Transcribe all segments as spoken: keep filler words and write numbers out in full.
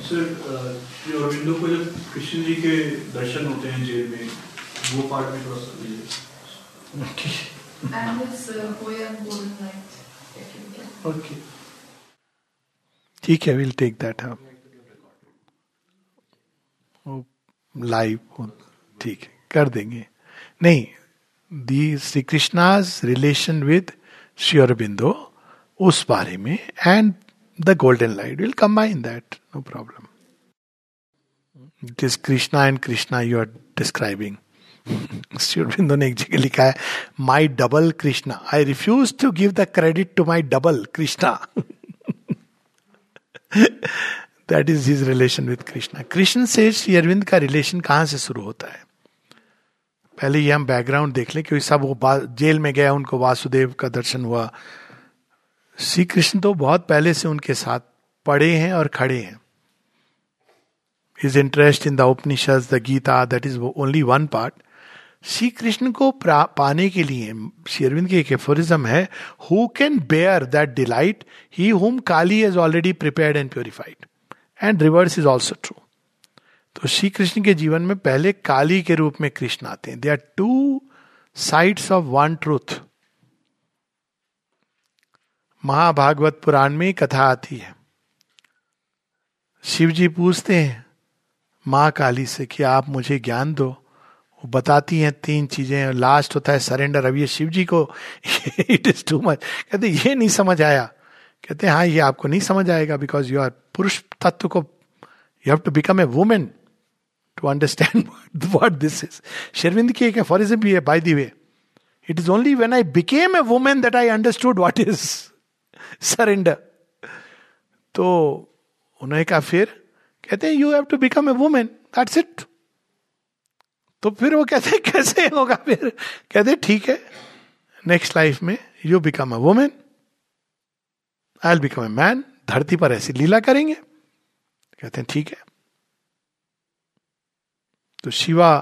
Sir Shri Aurobindo को जब कृष्ण जी के दर्शन होते हैं जेल में, वो पार्ट में थोड़ा सा ठीक है, will take that up live, ठीक है कर देंगे। नहीं, the Shri Krishna's relation with Shri Aurobindo उस बारे में and the golden light, we'll combine that, no problem. It is Krishna and Krishna you are describing. Sri Aurobindo ने एक जगह लिखा है my double Krishna. I refuse to give the credit to my double Krishna. That is his relation with Krishna. Krishna से श्री अरविंद का relation कहाँ से शुरू होता है, पहले ये हम बैकग्राउंड देख लें, क्योंकि सब वो जेल में गया, उनको वासुदेव का दर्शन हुआ। श्री कृष्ण तो बहुत पहले से उनके साथ पढ़े हैं और खड़े हैं। His interest in the Upanishads, the Gita, that is only one part. Shri Krishna को पाने के लिए श्री अरविंद की एक एफोरिज्म है, Who can bear that delight? He whom Kali has already prepared and purified. And reverse is also true. तो श्री कृष्ण के जीवन में पहले काली के रूप में कृष्ण आते हैं। They are two sides of one truth. महाभागवत पुराण में कथा आती है, शिव जी पूछते हैं माँ काली से कि आप मुझे ज्ञान दो, वो बताती हैं तीन चीजें और लास्ट होता है सरेंडर। अब ये शिव जी को इट इज टू मच, कहते ये नहीं समझ आया, कहते हाँ ये आपको नहीं समझ आएगा बिकॉज यू आर पुरुष तत्व को you have to become a women to understand what this is. शेरविंद की एक एफोरिज्म भी है by the way, it is only when I became a women that I understood what is surrender. तो उन्होंने कहा फिर, कहते हैं you have to become a women, that's it. तो फिर वो कहते हैं कैसे होगा, फिर कहते ठीक है नेक्स्ट लाइफ में you become a women, I will become a man, धरती पर ऐसी लीला करेंगे। कहते हैं ठीक है। तो शिवा,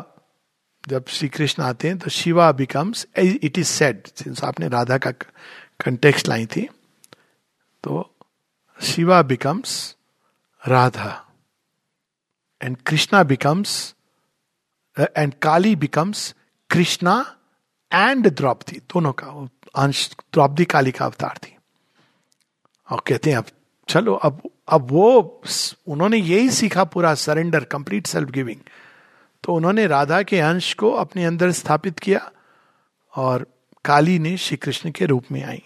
जब श्री कृष्ण आते हैं तो Shiva becomes, it is said, आपने राधा का कंटेक्स्ट लाई थी, तो Shiva becomes Radha and Krishna becomes and Kali becomes Krishna and Draupadi, दोनों का अंश, द्रौपदी काली का अवतार थी। और कहते हैं अब चलो, अब अब वो उन्होंने यही सीखा पूरा सरेंडर, कंप्लीट सेल्फ गिविंग। तो उन्होंने राधा के अंश को अपने अंदर स्थापित किया और काली ने श्री कृष्ण के रूप में आई।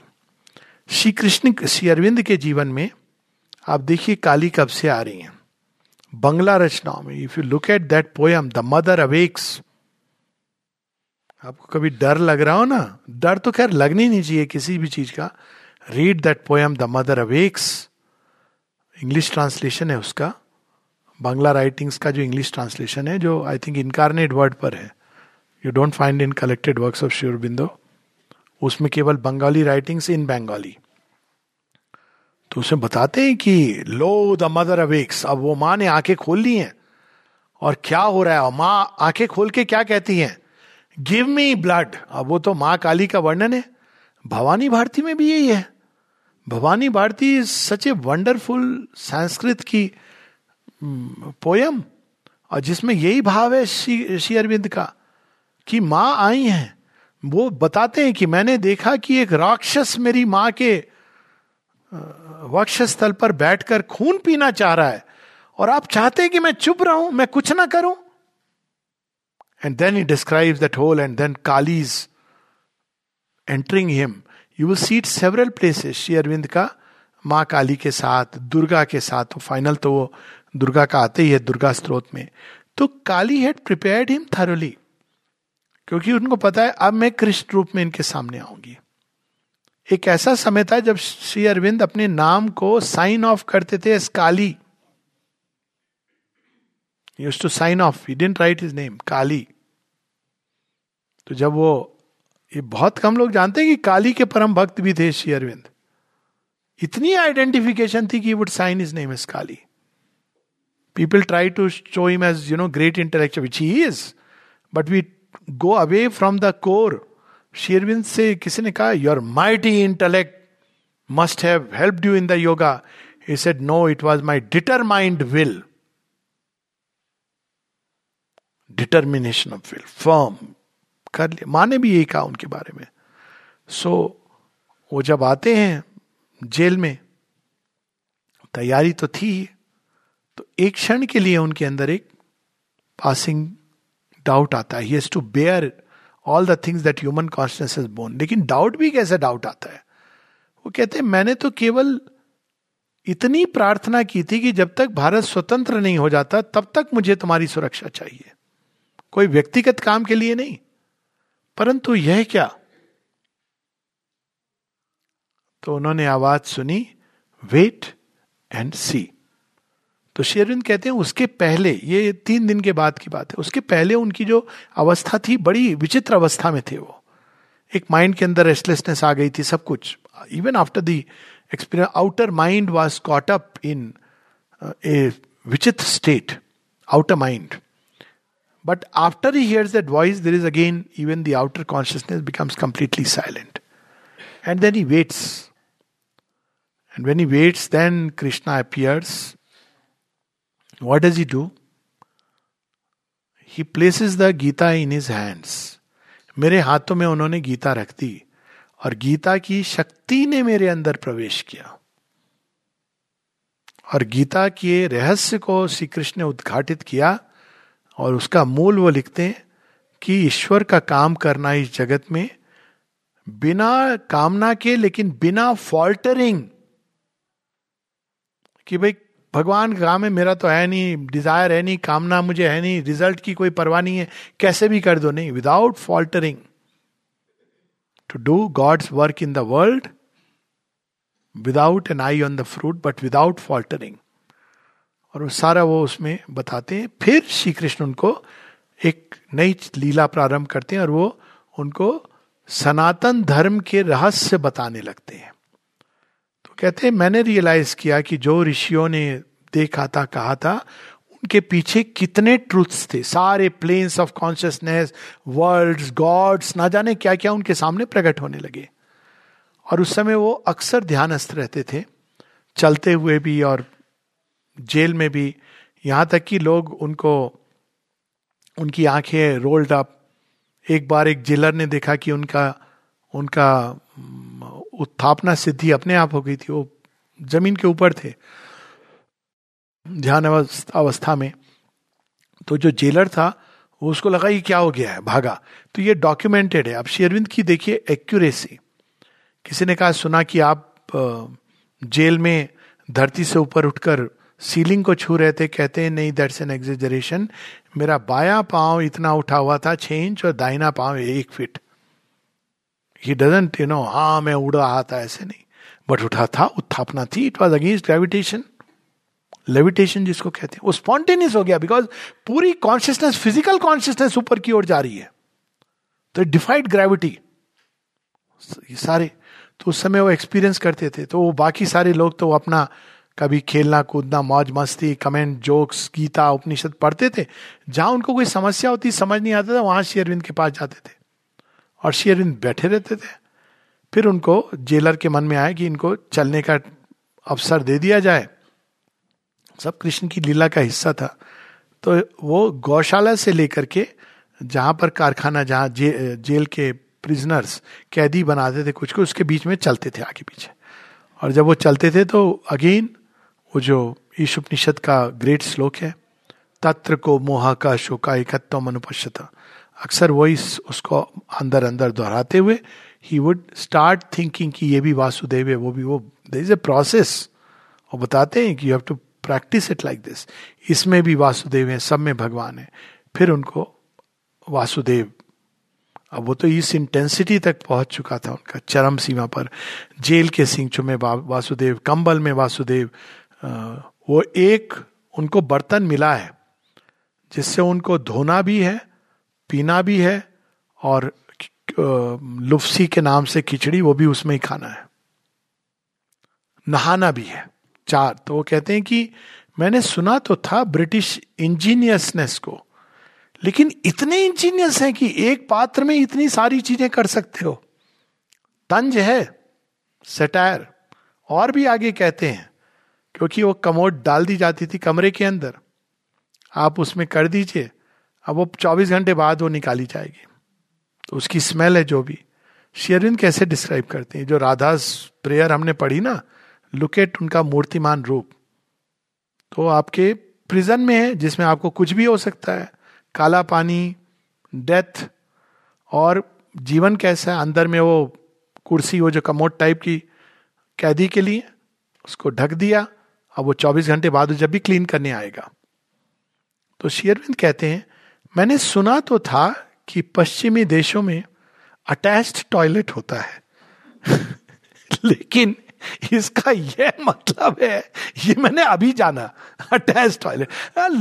श्री कृष्ण श्री अरविंद के जीवन में आप देखिए काली कब से आ रही हैं, बंगला रचनाओं में। If you look at that poem the mother awakes, आपको कभी डर लग रहा हो ना, डर तो खैर लगनी नहीं चाहिए किसी भी चीज का, read that poem the mother awakes, English translation है उसका, बंगला राइटिंग्स का जो इंग्लिश ट्रांसलेशन है, जो आई थिंक इनकारनेट वर्ड पर है, you don't find in collected works of Shri Aurobindo, उसमें केवल बंगाली राइटिंग्स इन बंगाली। तो उसमें बताते हैं कि लो द मदर अवेक्स, अब वो माँ ने आंखें खोल ली हैं और क्या हो रहा है, और माँ आंखें खोल के क्या कहती हैं, गिव मी ब्लड। अब वो तो माँ काली का वर्णन है, भवानी भारती में भी यही है। Bhavani Bharati is such a wonderful Sanskrit की पोयम, और जिसमें यही भाव है श्री श्री अरविंद का कि माँ आई हैं। वो बताते हैं कि मैंने देखा कि एक राक्षस मेरी माँ के वक्षस्थल पर बैठकर खून पीना चाह रहा है, और आप चाहते हैं कि मैं चुप रहूं, मैं कुछ ना करूं। And then he describes that whole, and then Kali's entering him. You will see it several places, Shri Arvind का माँ काली के साथ, दुर्गा के साथ, फाइनल तो वो दुर्गा का आते ही है दुर्गा स्त्रोत में। तो Kali had prepared him thoroughly, क्योंकि उनको पता है अब मैं कृष्ण रूप में इनके सामने आऊंगी। एक ऐसा समय था जब श्री अरविंद अपने नाम को साइन ऑफ करते थे as Kali, he used to sign off, he didn't write his name, Kali. तो जब वो, ये बहुत कम लोग जानते हैं कि काली के परम भक्त भी थे श्री अरविंद, इतनी आइडेंटिफिकेशन थी कि he would sign his name as Kali. People try to show him as you know great intellectual, which he is, but we Go away from the core. Shri Aurobindo से किसी ने कहा, Your mighty intellect must have helped you in the yoga. He said, no, it was my determined will. Determination of will, firm. कर लिया, माँ ने भी यही कहा उनके बारे में. सो so, वो जब आते हैं जेल में, तैयारी तो थी, तो एक क्षण के लिए उनके अंदर एक पासिंग डाउट आता है. He has to bear all the things that human consciousness is born. लेकिन डाउट भी कैसे डाउट आता है? वो कहते हैं मैंने तो केवल इतनी प्रार्थना की थी कि जब तक भारत स्वतंत्र नहीं हो जाता तब तक मुझे तुम्हारी सुरक्षा चाहिए, कोई व्यक्तिगत काम के लिए नहीं. परंतु यह क्या? तो उन्होंने आवाज सुनी, वेट एंड सी. तो श्री अरविंद कहते हैं उसके पहले, ये तीन दिन के बाद की बात है, उसके पहले उनकी जो अवस्था थी, बड़ी विचित्र अवस्था में थे वो. एक माइंड के अंदर रेस्टलेसनेस आ गई थी, सब कुछ. Even after the experience, outer mind was caught up in a विचित्र state, outer mind. But after he hears that voice, there is again, even the outer consciousness becomes completely silent. And then he waits. And when he waits, then Krishna appears. What does he do? He places the Gita in his hands. मेरे हाथों में उन्होंने गीता रख दी और गीता की शक्ति ने मेरे अंदर प्रवेश किया और गीता के रहस्य को श्री कृष्ण ने उद्घाटित किया. और उसका मूल वो लिखते हैं कि ईश्वर का काम करना इस जगत में बिना कामना के, लेकिन बिना फॉल्टरिंग. कि भाई भगवान का काम है, मेरा तो है नहीं, डिजायर है नहीं, कामना मुझे है नहीं, रिजल्ट की कोई परवाह नहीं है, कैसे भी कर दो. नहीं, without faltering to do God's work in the world without an eye on the fruit, but without faltering. और वो सारा वो उसमें बताते हैं. फिर श्री कृष्ण उनको एक नई लीला प्रारंभ करते हैं और वो उनको सनातन धर्म के रहस्य बताने लगते हैं. तो कहते हैं मैंने रियलाइज किया कि जो ऋषियों ने देखा था, कहा था, उनके पीछे कितने ट्रूथ्स थे. सारे planes of consciousness, worlds, gods, ना जाने क्या क्या उनके सामने प्रकट होने लगे. और उस समय वो अक्सर ध्यानस्थ रहते थे, चलते हुए भी और जेल में भी, यहाँ तक कि लोग उनको, उनकी आंखें रोल्ड अप. एक बार एक जेलर ने देखा कि उनका उनका उत्थापना सिद्धि अपने आप हो गई थी, वो जमीन के ऊपर थे ध्यान अवस्था में. तो जो जेलर था वो, उसको लगा ये क्या हो गया है, भागा. तो ये डॉक्यूमेंटेड है. अब श्री अरविंद की देखिए एक्यूरेसी. किसी ने कहा, सुना कि आप जेल में धरती से ऊपर उठकर सीलिंग को छू रहे थे. कहते हैं नहीं, दैट्स एन एग्जेजरेशन. मेरा बायां पांव इतना उठा हुआ था, छह इंच, और दाहिना पांव एक feet. He doesn't you know, हाँ मैं उड़ रहा था, ऐसे नहीं, बट उठा था, उत्थापना थी. It was against gravitation, levitation जिसको कहते हैं. वो स्पॉन्टेनियस हो गया बिकॉज पूरी कॉन्शियसनेस, फिजिकल कॉन्शियसनेस ऊपर की ओर जा रही है. तो डिफाइड ग्रेविटी ये सारे. तो उस समय वो एक्सपीरियंस करते थे. तो वो बाकी सारे लोग तो अपना कभी खेलना कूदना, मौज मस्ती, कमेंट, जोक्स, गीता उपनिषद पढ़ते थे. जहां उनको कोई समस्या होती, समझ नहीं आता था, वहां श्री अरविंद के पास जाते थे और श्री अरविंद बैठे रहते थे. फिर उनको जेलर के मन में आया कि इनको चलने का अवसर दे दिया जाए. सब कृष्ण की लीला का हिस्सा था. तो वो गौशाला से लेकर के जहां पर कारखाना, जहाँ जे, जेल के प्रिजनर्स कैदी बनाते थे कुछ को, उसके बीच में चलते थे आगे पीछे. और जब वो चलते थे तो अगेन वो जो ईश उपनिषद का ग्रेट श्लोक है, तत्र को मोहा का शोका एकत्वम अनुपश्यता, अक्सर वही उसको अंदर अंदर दोहराते हुए ही वुड स्टार्ट थिंकिंग कि ये भी वासुदेव है, वो भी वो. There is a process. और बताते हैं कि you have to practice it like this. इसमें भी वासुदेव है, सब में भगवान है. फिर उनको वासुदेव, अब वो तो इस इंटेंसिटी तक पहुंच चुका था उनका, चरम सीमा पर. जेल के सिंचु में वासुदेव, कंबल में वासुदेव. वो एक उनको बर्तन मिला है जिससे उनको धोना भी है, पीना भी है, और लुफ्सी के नाम से खिचड़ी, वो भी उसमें ही खाना है, नहाना भी है, चार. तो वो कहते हैं कि मैंने सुना तो था ब्रिटिश इंजीनियसनेस को, लेकिन इतने इंजीनियस हैं कि एक पात्र में इतनी सारी चीजें कर सकते हो. तंज है, सटायर, और भी आगे कहते हैं कि क्योंकि वो कमोड डाल दी जाती थी कमरे के अंदर, आप उसमें कर दीजिए, अब वो चौबीस घंटे बाद वो निकाली जाएगी, तो उसकी स्मेल है जो भी। श्री अरविंद कैसे डिस्क्राइब करते हैं, जो राधा प्रेयर हमने पढ़ी ना, लुक एट उनका मूर्तिमान रूप, तो आपके प्रिजन में है जिसमें आपको कुछ भी हो सकता है, काला पानी, डेथ, और जीवन कैसा है अंदर में। वो कुर्सी, वो जो कमोड टाइप की कैदी के लिए, उसको ढक दिया, अब वो चौबीस घंटे बाद जब भी क्लीन करने आएगा। तो श्री अरविंद कहते हैं मैंने सुना तो था कि पश्चिमी देशों में अटैच्ड टॉयलेट होता है लेकिन इसका यह मतलब है, ये मैंने अभी जाना, attached toilet.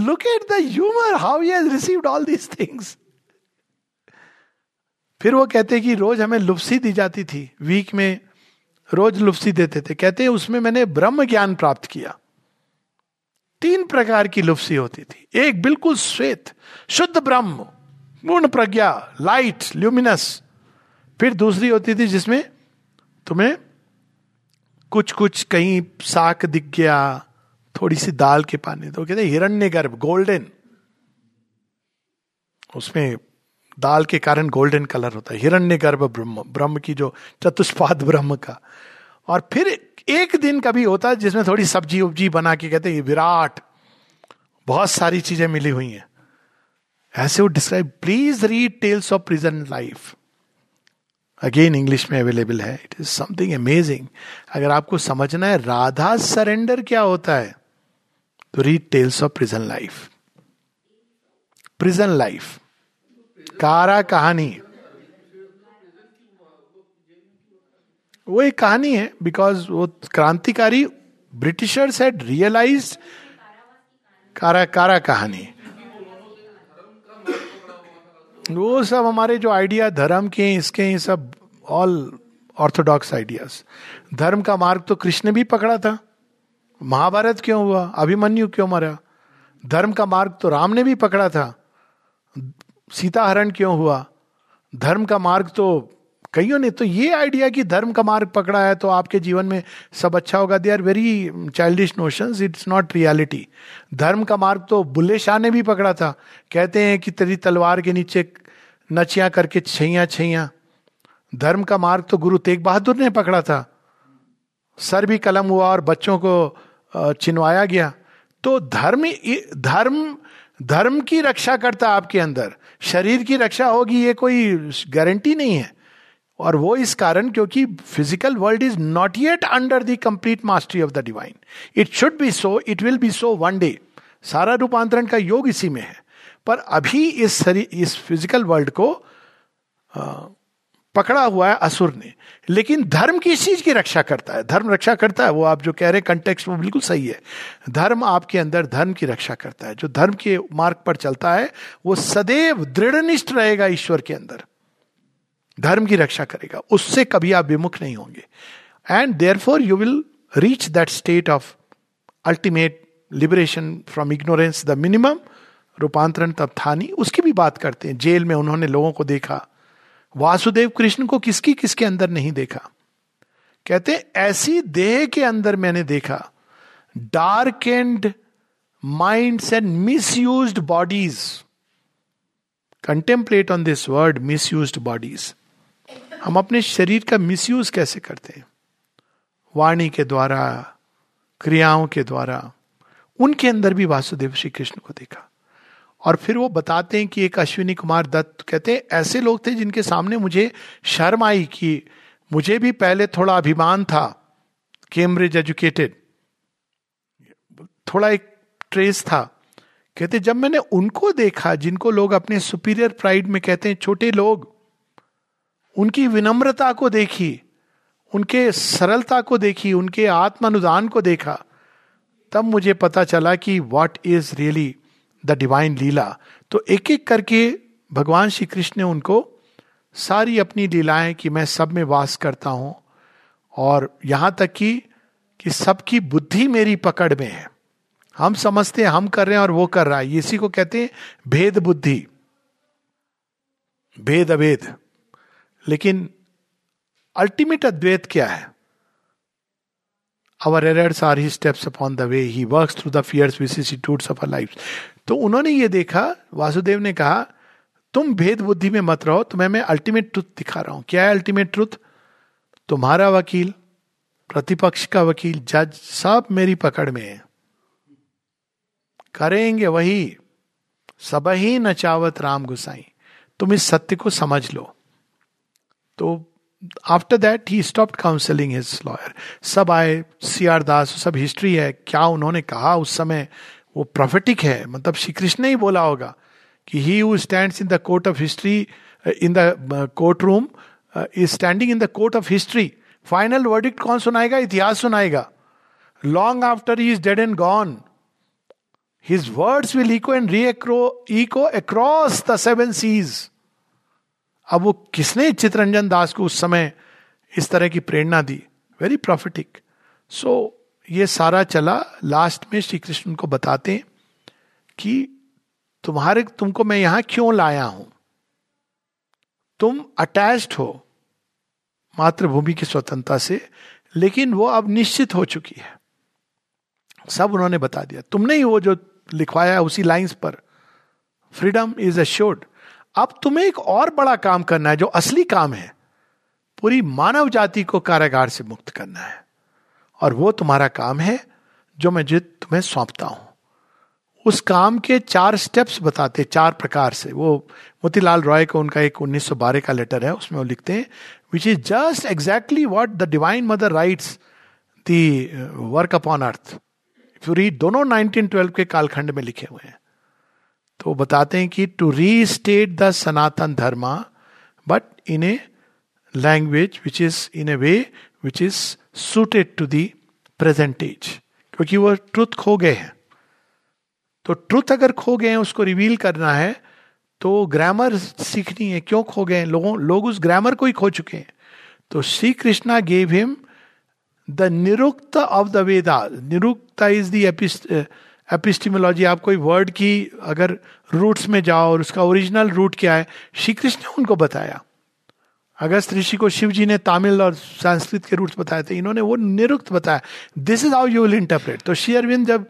Look at the humour how he has received all these things. फिर वो कहते कि रोज हमें लुप्सी दी जाती थी, वीक में रोज लुप्सी देते थे, कहते हैं उसमें मैंने ब्रह्म ज्ञान प्राप्त किया। तीन प्रकार की लुप्सी होती थी, एक बिल्कुल श्वेत शुद्ध ब्रह्म, पूर्ण प्रज्ञा, लाइट, ल्यूमिनस। फिर दूसरी होती थी जिसमें तुम्हें कुछ कुछ कहीं साक दिख गया, थोड़ी सी दाल के पानी, तो कहते हिरण्यगर्भ गोल्डन, उसमें दाल के कारण गोल्डन कलर होता है, हिरण्यगर्भ ब्रह्म, ब्रह्म की जो चतुष्पाद ब्रह्म का। और फिर एक दिन कभी होता है जिसमें थोड़ी सब्जी उब्जी बना के कहते हैं विराट, बहुत सारी चीजें मिली हुई हैं। ऐसे वो describe, please read tales of prison life, again English में अवेलेबल है, इट इज समथिंग अमेजिंग। अगर आपको समझना है राधा सरेंडर क्या होता है तो read tales of prison life. Prison life, Kara Kahani, वो एक कहानी है, बिकॉज वो क्रांतिकारी ब्रिटिशर्स हैड रियलाइज्ड कारा कारा कहानी, वो सब हमारे जो आइडिया धर्म के इसके ये सब ऑल ऑर्थोडॉक्स आइडियाज। धर्म का मार्ग तो कृष्ण भी पकड़ा था, महाभारत क्यों हुआ, अभिमन्यु क्यों मरा। धर्म का मार्ग तो राम ने भी पकड़ा था, सीता हरण क्यों हुआ। धर्म का मार्ग तो कईयों ने, तो ये आइडिया कि धर्म का मार्ग पकड़ा है तो आपके जीवन में सब अच्छा होगा, they are very childish notions, it's not reality. धर्म का मार्ग तो बुल्ले शाह ने भी पकड़ा था, कहते हैं कि तेरी तलवार के नीचे नचियां करके छैया छैया। धर्म का मार्ग तो गुरु तेग बहादुर ने पकड़ा था, सर भी कलम हुआ और बच्चों को चिनवाया गया। तो धर्म धर्म धर्म की रक्षा करता आपके अंदर, शरीर की रक्षा होगी ये कोई गारंटी नहीं है। और वो इस कारण क्योंकि physical world is not yet under the complete mastery of the divine, it should be so, it will be so one day. सारा रूपांतरण का योग इसी में है, पर अभी इस शरीर, इस फिजिकल वर्ल्ड को आ, पकड़ा हुआ है असुर ने। लेकिन धर्म किस चीज की रक्षा करता है, धर्म रक्षा करता है, वो आप जो कह रहे हैं कंटेक्स्ट वो बिल्कुल सही है। धर्म आपके अंदर धर्म की रक्षा करता है, जो धर्म के मार्ग पर चलता है वो सदैव दृढ़निष्ठ रहेगा ईश्वर के अंदर, धर्म की रक्षा करेगा, उससे कभी आप विमुख नहीं होंगे। And therefore you will reach that state of ultimate liberation from ignorance, the minimum रूपांतरण तब था नहीं। उसकी भी बात करते हैं, जेल में उन्होंने लोगों को देखा, वासुदेव कृष्ण को किसकी किसके अंदर नहीं देखा। कहते ऐसी देह के अंदर मैंने देखा, dark and minds and misused bodies, contemplate on this word misused bodies. हम अपने शरीर का मिसयूज कैसे करते हैं, वाणी के द्वारा, क्रियाओं के द्वारा। उनके अंदर भी वासुदेव श्री कृष्ण को देखा। और फिर वो बताते हैं कि एक अश्विनी कुमार दत्त, कहते हैं ऐसे लोग थे जिनके सामने मुझे शर्म आई कि मुझे भी पहले थोड़ा अभिमान था, कैम्ब्रिज एजुकेटेड, थोड़ा एक ट्रेस था। कहते जब मैंने उनको देखा जिनको लोग अपने सुपीरियर प्राइड में कहते हैं छोटे लोग, उनकी विनम्रता को देखी, उनके सरलता को देखी, उनके आत्म अनुदान को देखा, तब मुझे पता चला कि what is really the divine लीला। तो एक एक करके भगवान श्री कृष्ण ने उनको सारी अपनी लीलाएं कि मैं सब में वास करता हूं, और यहां तक कि कि सबकी बुद्धि मेरी पकड़ में है। हम समझते हैं हम कर रहे हैं और वो कर रहा है, इसी को कहते हैं भेद बुद्धि, भेद अभेद। लेकिन अल्टीमेट अद्वैत क्या है, Our errors are his steps upon the way. He works through the fierce vicissitudes of our lives. तो उन्होंने ये देखा, वासुदेव ने कहा तुम भेद बुद्धि में मत रहो, तुम्हें मैं अल्टीमेट ट्रुथ दिखा रहा हूं. क्या है अल्टीमेट ट्रुथ? तुम्हारा वकील, प्रतिपक्ष का वकील, जज, सब मेरी पकड़ में है. करेंगे वही सब ही नचावत राम गुसाई. तुम इस सत्य को समझ लो. तो after that he stopped counselling his lawyer. सब आए, सी आर दास, सब हिस्ट्री है. क्या उन्होंने कहा उस समय वो प्रोफेटिक है. मतलब श्री कृष्ण ही बोला होगा कि he who stands in the court of history, in the court room is standing in the court of history. Final verdict कौन सुनाएगा? इतिहास सुनाएगा. Long after he is dead and gone, his words will echo and re echo across the seven seas. अब वो किसने चित्तरंजन दास को उस समय इस तरह की प्रेरणा दी? Very prophetic. सो ये सारा चला. लास्ट में श्री कृष्ण को बताते हैं कि तुम्हारे तुमको मैं यहां क्यों लाया हूं. तुम अटैच्ड हो मातृभूमि की स्वतंत्रता से, लेकिन वो अब निश्चित हो चुकी है. सब उन्होंने बता दिया. तुमने ही वो जो लिखवाया है उसी लाइंस पर, फ्रीडम इज अश्योर्ड. अब तुम्हें एक और बड़ा काम करना है जो असली काम है, पूरी मानव जाति को कारागार से मुक्त करना है. और वो तुम्हारा काम है जो मैं जित तुम्हें सौंपता हूं. उस काम के चार स्टेप्स बताते, चार प्रकार से. वो मोतीलाल रॉय को उनका एक उन्नीस सौ बारह का लेटर है, उसमें वो लिखते हैं which is just exactly what the divine mother writes the work upon earth. तो रीड दोनों नाइनटीन ट्वेल्व के कालखंड में लिखे हुए हैं. तो बताते हैं कि to restate the Sanatan Dharma but in a language which is in a way which is suited to the present age. क्योंकि वो ट्रुथ खो गए हैं. तो ट्रुथ अगर खो गए हैं, उसको रिवील करना है तो ग्रामर सीखनी है. क्यों खो गए हैं? लोगों लोग उस ग्रामर को ही खो चुके हैं. तो Shri Krishna gave him the Nirukta of the Vedas. Nirukta is the epistemology. आप कोई वर्ड की अगर रूट्स में जाओ और उसका ओरिजिनल रूट क्या है, श्री कृष्ण ने उनको बताया. अगस्त ऋषि को शिव जी ने तमिल और संस्कृत के रूट्स बताए थे, इन्होंने वो निरुक्त बताया. This is how you will interpret. तो श्री अरविंद जब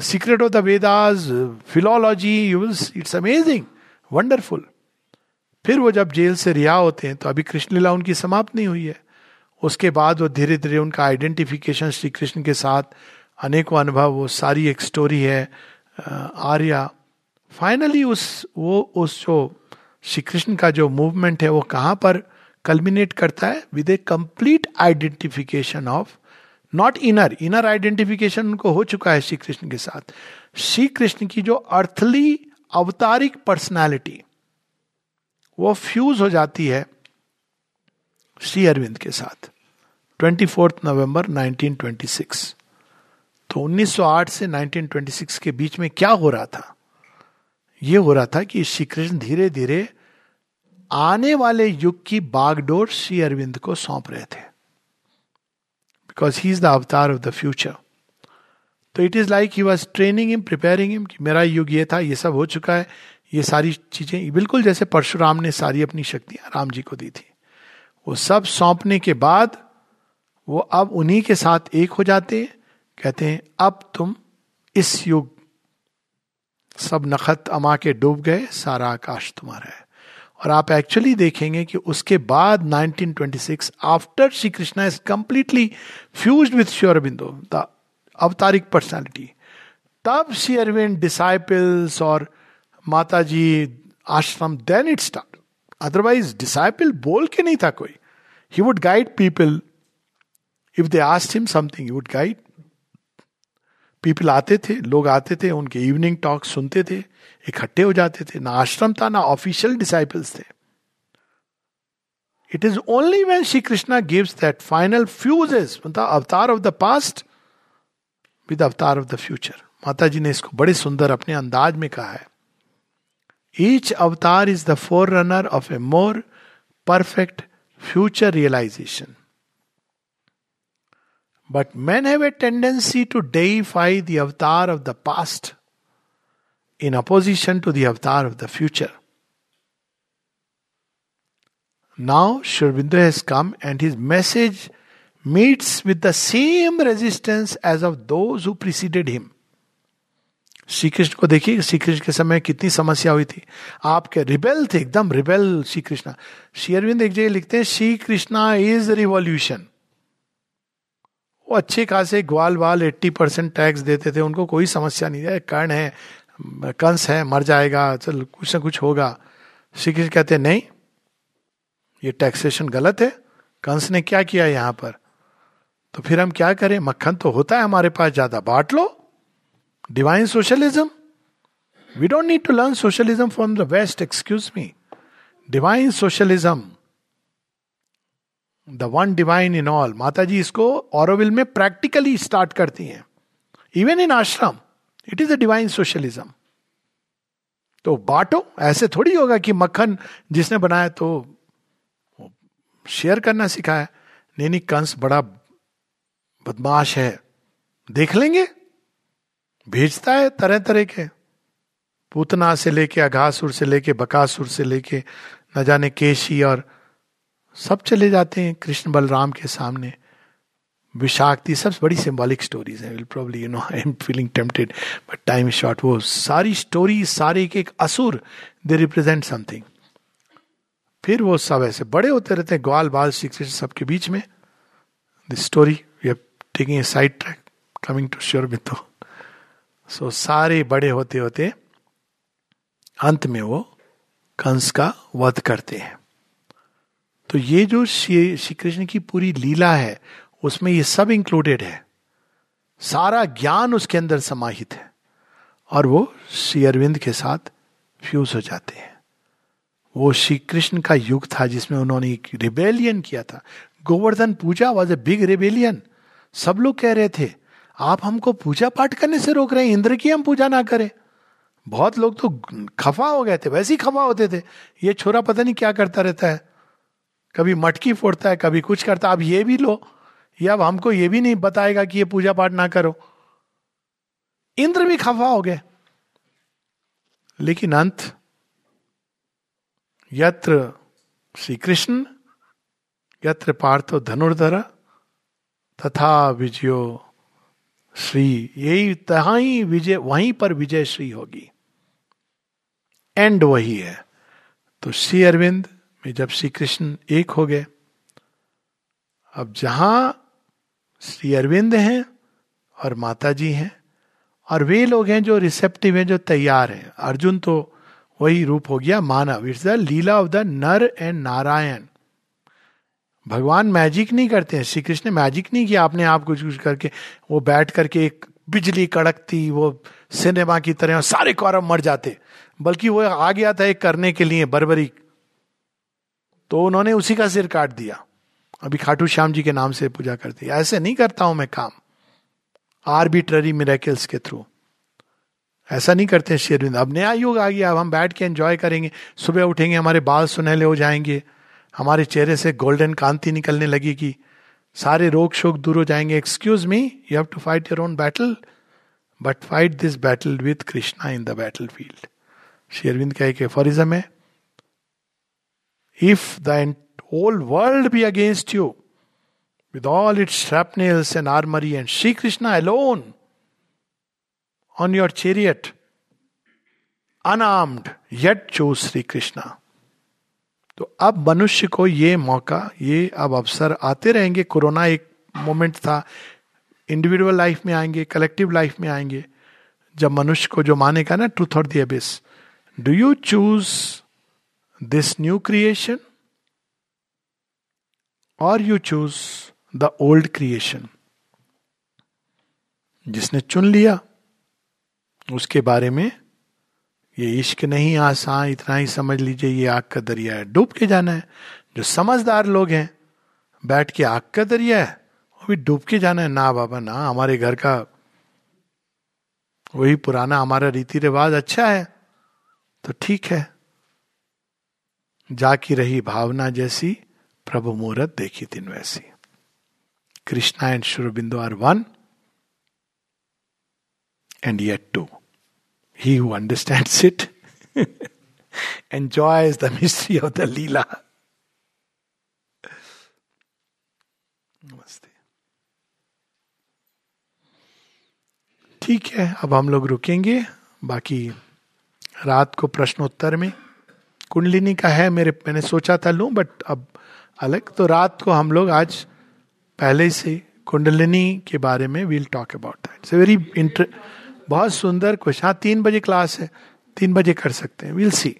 secret of the Vedas, philology, you will, it's amazing, wonderful. फिर वो जब जेल से रिहा होते हैं तो अभी कृष्ण लीला उनकी समाप्त नहीं हुई है. उसके बाद वो धीरे धीरे उनका आइडेंटिफिकेशन श्री कृष्ण के साथ, अनेकों अनुभव, वो सारी एक स्टोरी है आर्या. फाइनली उस वो उस जो श्री कृष्ण का जो मूवमेंट है वो कहाँ पर कल्मिनेट करता है? With a complete identification of not inner. Inner identification उनको हो चुका है श्री कृष्ण के साथ. श्री कृष्ण की जो अर्थली अवतारिक पर्सनालिटी वो फ्यूज हो जाती है श्री अरविंद के साथ. चौबीस नवंबर नाइनटीन ट्वेंटी सिक्स. तो उन्नीस सौ आठ से नाइनटीन ट्वेंटी सिक्स के बीच में क्या हो रहा था? ये हो रहा था कि श्री कृष्ण धीरे धीरे आने वाले युग की बागडोर श्री अरविंद को सौंप रहे थे, because he is the avatar of the future. तो it is like he was training him, preparing him कि मेरा युग ये था, ये सब हो चुका है, ये सारी चीजें. बिल्कुल जैसे परशुराम ने सारी अपनी शक्तियां राम जी को दी थी. वो सब सौंपने के बाद वो अब उन्हीं के साथ एक हो जाते हैं. कहते हैं अब तुम इस युग, सब नखत अमा के डूब गए, सारा आकाश तुम्हारा है. और आप एक्चुअली देखेंगे कि उसके बाद nineteen twenty six, after Shri Krishna is completely fused with Shri Aurobindo, the avataric personality, तब श्री अरविंद डिसाइपल्स और माता जी आश्रम, then it start. Otherwise disciple बोल के नहीं था कोई. He would guide people. If they asked him something he would guide. People आते थे, लोग आते थे, उनके इवनिंग टॉक सुनते थे, इकट्ठे हो जाते थे. ना आश्रम था ना ऑफिशियल डिसाइपल्स थे. It is only when Shri Krishna gives that final fuses, मतलब avatar of the past with avatar of the future. Mata ji ने इसको बड़े सुंदर अपने अंदाज में कहा है. Each avatar is the forerunner of a more perfect future realization. But men have a tendency to deify the avatar of the past in opposition to the avatar of the future. Now Sri Aurobindo has come and his message meets with the same resistance as of those who preceded him. Shri Krishna को देखिए, श्री कृष्ण के समय कितनी समस्या हुई थी. आपके rebel थे, एकदम रिबेल श्री कृष्ण. श्री अरविंद एक जगह लिखते हैं श्री कृष्णा इज रिवॉल्यूशन. वो अच्छे खासे ग्वाल वाल अस्सी परसेंट टैक्स देते थे, उनको कोई समस्या नहीं है. कर्ण है, कंस है, मर जाएगा, चल कुछ ना कुछ होगा. श्री कृष्ण कहते नहीं, ये टैक्सेशन गलत है. कंस ने क्या किया यहाँ पर? तो फिर हम क्या करें? मक्खन तो होता है हमारे पास ज्यादा, बांट लो. Divine socialism. We don't need to learn socialism from the West, excuse me. Divine socialism. The one divine in all. Mata ji isko Auroville mein practically start करती हैं. Even in ashram, it is a divine socialism. तो बांटो, ऐसे थोड़ी होगा कि मक्खन जिसने बनाया तो शेयर करना सिखाया. नहीं नहीं, कंस बड़ा बदमाश है, देख लेंगे. भेजता है तरह तरह के, पूतना से लेके अघासुर से लेके बकासुर से लेके न जाने केशी, और सब चले जाते हैं कृष्ण बलराम के सामने. विशाखती सब बड़ी सिंबॉलिक स्टोरीज हैं. Will probably you know I am feeling tempted but time is short. वो सारी स्टोरी, सारे के एक असुर, दे रिप्रेजेंट समथिंग. फिर वो सब ऐसे बड़े होते रहते हैं, ग्वाल बाल शिक्षित सबके बीच में. This story we are taking a side track, coming to sure mytho. So so, सारे बड़े होते होते अंत में वो कंस का वध करते हैं. तो ये जो श्री श्री कृष्ण की पूरी लीला है, उसमें ये सब इंक्लूडेड है. सारा ज्ञान उसके अंदर समाहित है और वो श्री अरविंद के साथ फ्यूज हो जाते हैं. वो श्री कृष्ण का युग था जिसमें उन्होंने एक रिबेलियन किया था. Govardhan Puja was a big rebellion. सब लोग कह रहे थे आप हमको पूजा पाठ करने से रोक रहे हैं, इंद्र की हम पूजा ना करें. बहुत लोग तो खफा हो गए थे, वैसे ही खफा होते थे. ये छोरा पता नहीं क्या करता रहता है, कभी मटकी फोड़ता है, कभी कुछ करता है. अब ये भी लो, ये अब हमको ये भी नहीं बताएगा कि ये पूजा पाठ ना करो. इंद्र भी खफा हो गए. लेकिन अंत यत्र श्री कृष्ण यत्र पार्थो धनुर्धर तथा विजयो श्री, यही तहाँ ही विजय, वहीं पर विजय श्री होगी. एंड वही है. तो श्री अरविंद में जब श्री कृष्ण एक हो गए, अब जहां श्री अरविंद हैं और माता जी हैं और वे लोग हैं जो रिसेप्टिव हैं, जो तैयार हैं. अर्जुन तो वही रूप हो गया मानव. It's the Leela of the Nar and Narayan. भगवान मैजिक नहीं करते हैं. श्री कृष्ण मैजिक नहीं किया आपने आप कुछ कुछ करके. वो बैठ करके एक बिजली कड़कती, वो सिनेमा की तरह सारे कौरव मर जाते. बल्कि वो आ गया था एक करने के लिए, बर्बरी, तो उन्होंने उसी का सिर काट दिया. अभी खाटू श्याम जी के नाम से पूजा करती. ऐसे नहीं करता हूं मैं काम आर्बिट्ररी मिरेकल्स के थ्रू. ऐसा नहीं करते श्री अरविंद. अब नया युग आ गया, अब हम बैठ के एंजॉय करेंगे. सुबह उठेंगे, हमारे बाल सुनहले हो जाएंगे, हमारे चेहरे से गोल्डन कांति निकलने लगेगी, सारे रोग शोक दूर हो जाएंगे. Excuse me, you have to fight your own battle but fight this battle with Krishna in the battlefield. Shri Arvind का एक एफोरिज्म है, if the whole world be against you with all its shrapnels and armoury and Shri Krishna alone on your chariot unarmed yet choose Shri Krishna. तो अब मनुष्य को ये मौका, ये अब अवसर आते रहेंगे. कोरोना एक मोमेंट था, इंडिविजुअल लाइफ में आएंगे, कलेक्टिव लाइफ में आएंगे. जब मनुष्य को जो मानेगा ना, ट्रूथ और the abyss, do you choose this new creation और you choose the old creation. जिसने चुन लिया उसके बारे में ये इश्क नहीं आसान, इतना ही समझ लीजिए ये आग का दरिया है, डूब के जाना है. जो समझदार लोग हैं, बैठ के आग का दरिया है, वो भी डूब के जाना है. ना बाबा ना, हमारे घर का वही पुराना हमारा रीति रिवाज अच्छा है तो ठीक है. जाकी रही भावना जैसी, प्रभु मुहूर्त देखी दिन वैसी. Krishna and Shri Aurobindo are one and yet two. He who understands it enjoys the mystery of the Leela. Namaste. ठीक है, अब हम लोग रुकेंगे, बाकी रात को प्रश्नोत्तर में कुंडलिनी का है, मेरे मैंने सोचा था लूं बट अब अलग, तो रात को हम लोग आज पहले से कुंडलिनी के बारे में we'll talk about that. It's very inter बहुत सुंदर क्वेश्चन। तीन बजे क्लास है, तीन बजे कर सकते हैं, वील सी।